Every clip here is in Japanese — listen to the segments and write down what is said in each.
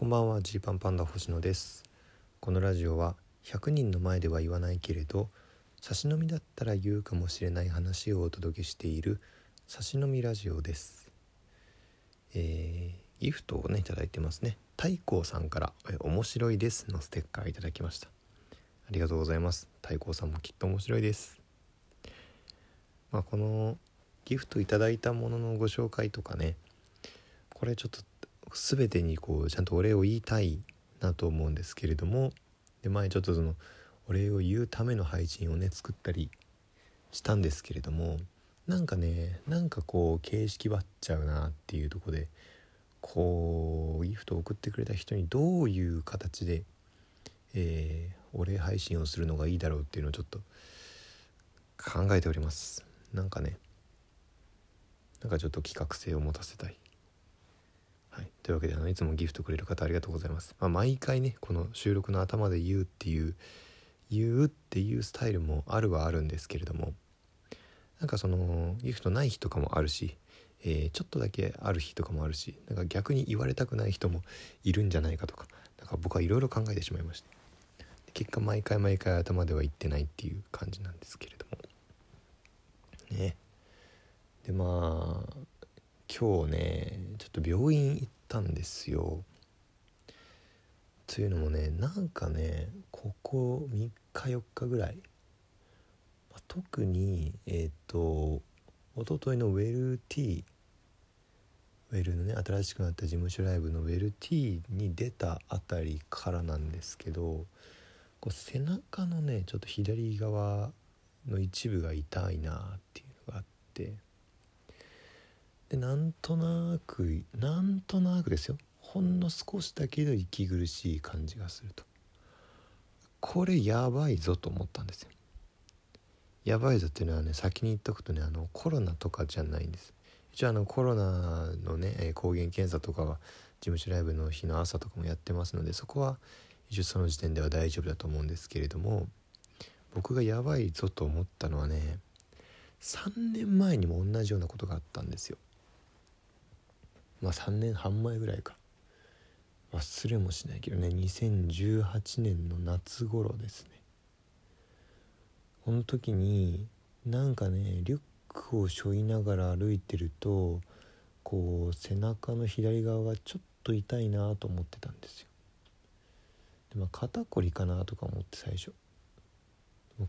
こんばんは、ジーパンパンダ星野です。このラジオは100人の前では言わないけれど、差し飲みだったら言うかもしれない話をお届けしている差し飲みラジオです。ギフトをねいただいてますね。太閤さんから面白いですのステッカーいただきました。ありがとうございます。太閤さんもきっと面白いです。このギフトいただいたもののご紹介とかね、これちょっと全てにちゃんとお礼を言いたいなと思うんですけれども、で前ちょっとそのお礼を言うための配信をね作ったりしたんですけれども、形式ばっちゃうなっていうところで、ギフトを送ってくれた人にどういう形で、お礼配信をするのがいいだろうっていうのをちょっと考えております。ちょっと企画性を持たせたい。というわけでいつもギフトくれる方ありがとうございます。毎回ねこの収録の頭で言うっていうスタイルもあるはあるんですけれども、そのギフトない日とかもあるし、ちょっとだけある日とかもあるし、逆に言われたくない人もいるんじゃないかとか、僕はいろいろ考えてしまいました。結果毎回頭では言ってないっていう感じなんですけれどもね。で今日ねちょっと病院行ったんですよ。というのもねここ3日4日ぐらい、特に一昨日のウェルのね新しくなった事務所ライブのウェル T に出たあたりからなんですけど、背中のねちょっと左側の一部が痛いなっていうのがあって、でなんとなくですよ、ほんの少しだけど息苦しい感じがすると、これやばいぞと思ったんですよ。やばいぞっていうのはね、先に言っとくとね、コロナとかじゃないんです。一応コロナのね抗原検査とかは事務所ライブの日の朝とかもやってますので、そこは一応その時点では大丈夫だと思うんですけれども、僕がやばいぞと思ったのはね、3年前にも同じようなことがあったんですよ。3年半前ぐらいか、忘れもしないけどね、2018年の夏頃ですね。この時にリュックを背負いながら歩いてると、背中の左側がちょっと痛いなと思ってたんですよ。で肩こりかなとか思って最初、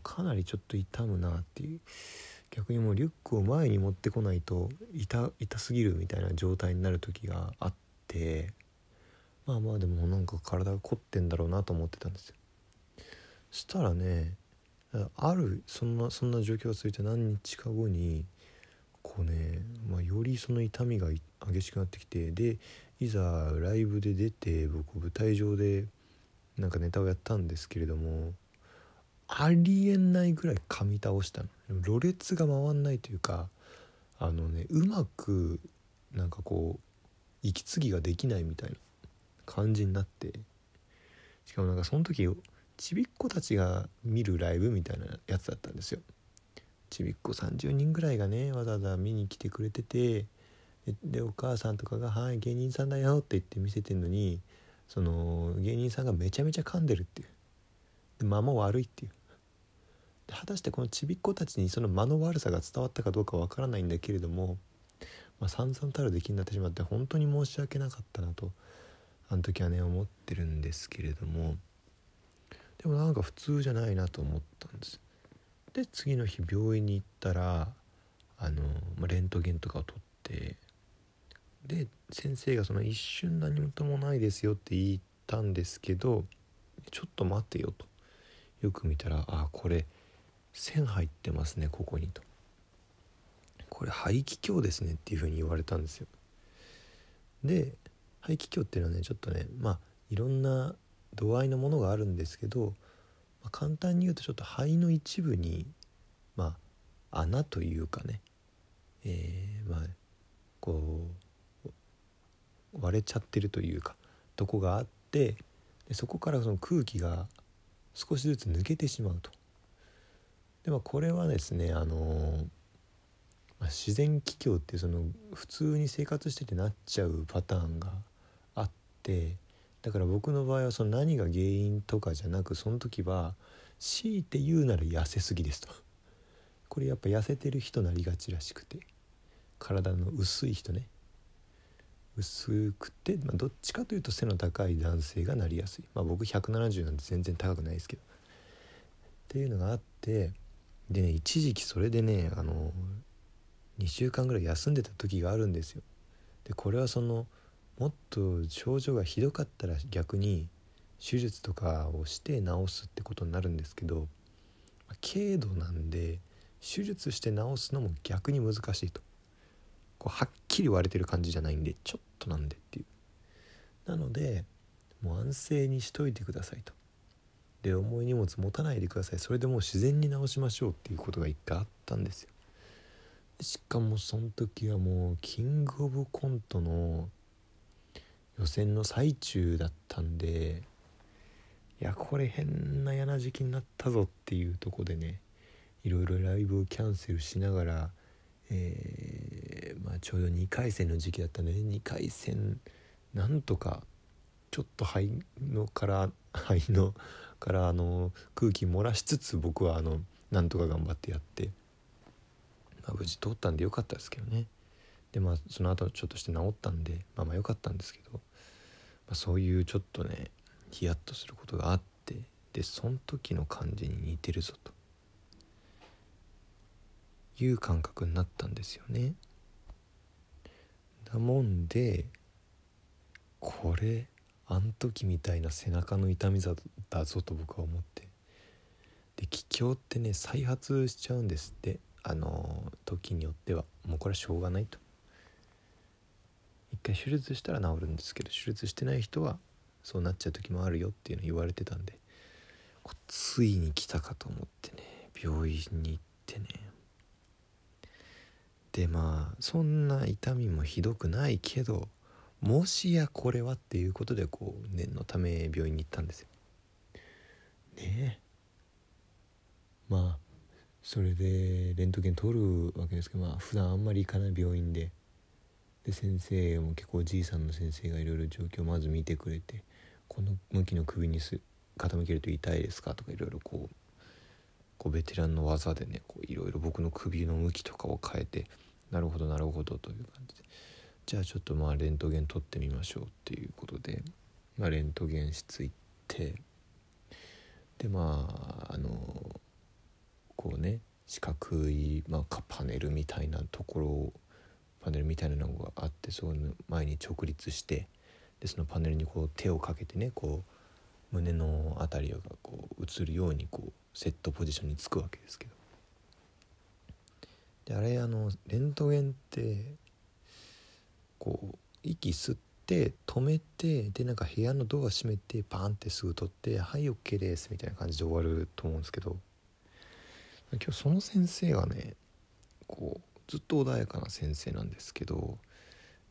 かなりちょっと痛むなっていう、逆にもうリュックを前に持ってこないと痛すぎるみたいな状態になる時があって、でも体が凝ってんだろうなと思ってたんですよ。そしたらね、そんな状況が続いて何日か後によりその痛みが激しくなってきて、でいざライブで出て、僕舞台上でネタをやったんですけれども、ありえないぐらい噛み倒したの。ろれつが回んないというか、うまく息継ぎができないみたいな感じになって、しかもその時ちびっ子たちが見るライブみたいなやつだったんですよ。ちびっ子30人ぐらいがねわざわざ見に来てくれてて、でお母さんとかがはい芸人さんだよって言って見せてんのに、その芸人さんがめちゃめちゃ噛んでるっていう、で間も悪いっていう、で果たしてこのちびっ子たちにその間の悪さが伝わったかどうかわからないんだけれども、散々たる出来になってしまって本当に申し訳なかったなとあの時はね思ってるんですけれども、でも普通じゃないなと思ったんです。で次の日病院に行ったらレントゲンとかを取って、で先生がその一瞬何事もないですよって言ったんですけど、ちょっと待てよと、よく見たらこれ線入ってますねここにと、これ肺気胸ですねっていう風に言われたんですよ。で肺気胸っていうのはねちょっとねいろんな度合いのものがあるんですけど、簡単に言うとちょっと肺の一部に穴というかね、割れちゃってるというかとこがあって、でそこからその空気が少しずつ抜けてしまうと。でこれはですね自然気胸ってその普通に生活しててなっちゃうパターンがあって、だから僕の場合はその何が原因とかじゃなく、その時は強いて言うなら痩せすぎですと。これやっぱ痩せてる人なりがちらしくて、体の薄い人ね、薄くて、どっちかというと背の高い男性がなりやすい。僕170なんて全然高くないですけどっていうのがあって、でね、一時期それでね2週間ぐらい休んでた時があるんですよ。でこれはそのもっと症状がひどかったら逆に手術とかをして治すってことになるんですけど、軽度なんで手術して治すのも逆に難しいと。はっきり割れてる感じじゃないんで、ちょっとなんでっていう、なのでもう安静にしといてくださいと。で重い荷物持たないでください、それでもう自然に治しましょうっていうことが一回あったんですよ。でしかもその時はもうキングオブコントの予選の最中だったんで、いやこれ変な嫌な時期になったぞっていうとこでね、いろいろライブをキャンセルしながらちょうど2回戦の時期だったので、2回戦なんとかちょっと肺のから空気漏らしつつ、僕はなんとか頑張ってやって、無事通ったんでよかったですけどね。でその後ちょっとして治ったんでまあよかったんですけど、そういうちょっとねヒヤッとすることがあって、でその時の感じに似てるぞという感覚になったんですよね。だもんでこれあん時みたいな背中の痛みだぞと僕は思って、で気胸ってね再発しちゃうんですって、時によってはもうこれはしょうがないと。一回手術したら治るんですけど、手術してない人はそうなっちゃう時もあるよっていうの言われてたんで、ついに来たかと思ってね、病院に行ってね、でそんな痛みもひどくないけど、もしやこれはっていうことで念のため病院に行ったんですよね。それでレントゲン取るわけですけど、普段あんまり行かない病院で、先生も結構おじいさんの先生がいろいろ状況をまず見てくれて、この向きの首に傾けると痛いですかとか、いろいろベテランの技でね、いろいろ僕の首の向きとかを変えて、なるほどなるほどという感じで、じゃあちょっとレントゲン撮ってみましょうっていうことで、レントゲン室行って、で四角い、パネルみたいなところを、パネルみたいなのがあって、その前に直立して、でそのパネルに手をかけてね、胸のあたりが映るようにセットポジションにつくわけですけど、でレントゲンって息吸って止めて、で部屋のドア閉めてバーンってすぐ取って「はい OK です」みたいな感じで終わると思うんですけど、今日その先生がねずっと穏やかな先生なんですけど、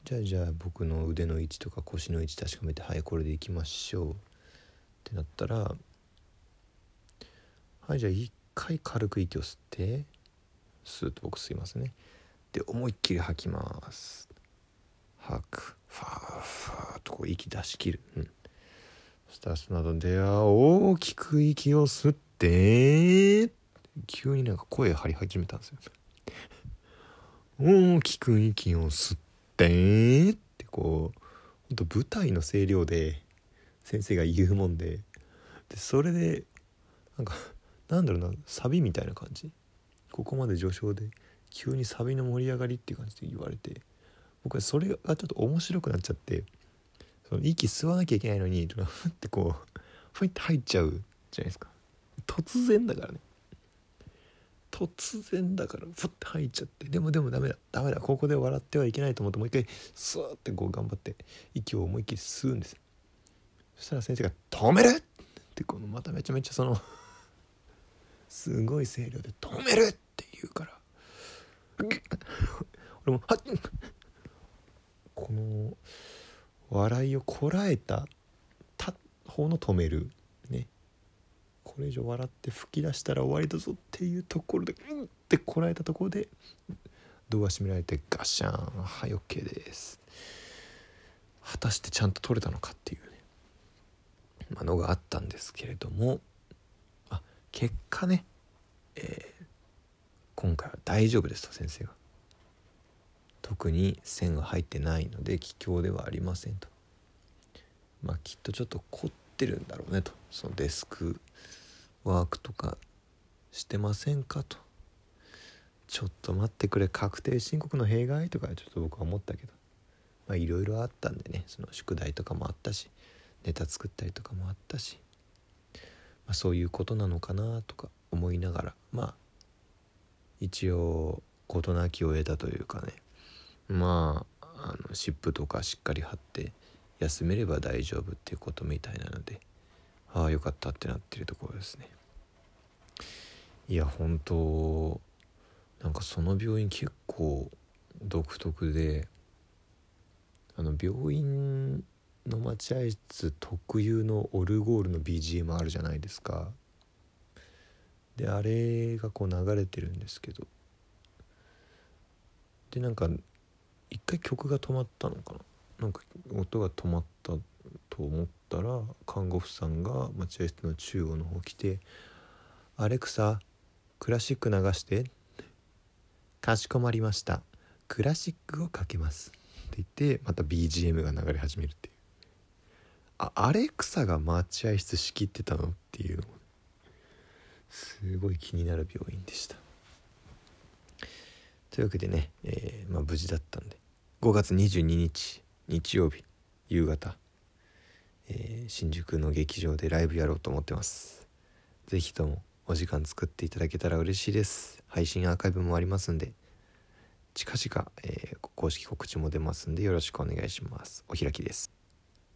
じゃあ僕の腕の位置とか腰の位置確かめて「はいこれでいきましょう」ってなったら、はいじゃあ一回軽く息を吸って、スーッと僕吸いますね。で思いっきり吐きます。吐く、ファーファーと息出し切る、そしたらその後では大きく息を吸って、急に声張り始めたんですよ大きく息を吸ってってほんと舞台の声量で先生が言うもんで、それでサビみたいな感じ、ここまで序章で急にサビの盛り上がりっていう感じで言われて、僕はそれがちょっと面白くなっちゃって、その息吸わなきゃいけないのにふってふいって入っちゃうじゃないですか。突然だからふって入っちゃって、でもダメだ、ここで笑ってはいけないと思って、もう一回スーって頑張って息を思いっきり吸うんです。そしたら先生が止めるってまためちゃめちゃすごい声量で止めるって言うから俺もこの笑いをこらえた方の止めるね、これ以上笑って吹き出したら終わりだぞっていうところでってこらえたところでドア閉められてガシャン、はい OK です。果たしてちゃんと取れたのかっていうね、のがあったんですけれども、結果ね、今回は大丈夫ですと先生が、特に線は入ってないので気境ではありませんと。きっとちょっと凝ってるんだろうねと、そのデスクワークとかしてませんかと。ちょっと待ってくれ、確定申告の弊害とかちょっと僕は思ったけど、いろいろあったんでね、その宿題とかもあったし、ネタ作ったりとかもあったし、そういうことなのかなとか思いながら、一応事なきを得たというかね、湿布とかしっかり貼って休めれば大丈夫っていうことみたいなので、よかったってなってるところですね。いや本当その病院結構独特で、病院の待合室特有のオルゴールの BGM あるじゃないですか。であれがこう流れてるんですけど、で一回曲が止まったのかな、音が止まったと思ったら看護婦さんが待合室の中央の方来て、アレクサクラシック流して。かしこまりました、クラシックをかけますって言って、また BGM が流れ始めるっていう、アレクサが待合室仕切ってたのっていうのもすごい気になる病院でした。というわけでね、無事だったんで、5月22日日曜日夕方、新宿の劇場でライブやろうと思ってます。ぜひともお時間作っていただけたら嬉しいです。配信アーカイブもありますんで、近々、公式告知も出ますんでよろしくお願いします。お開きです。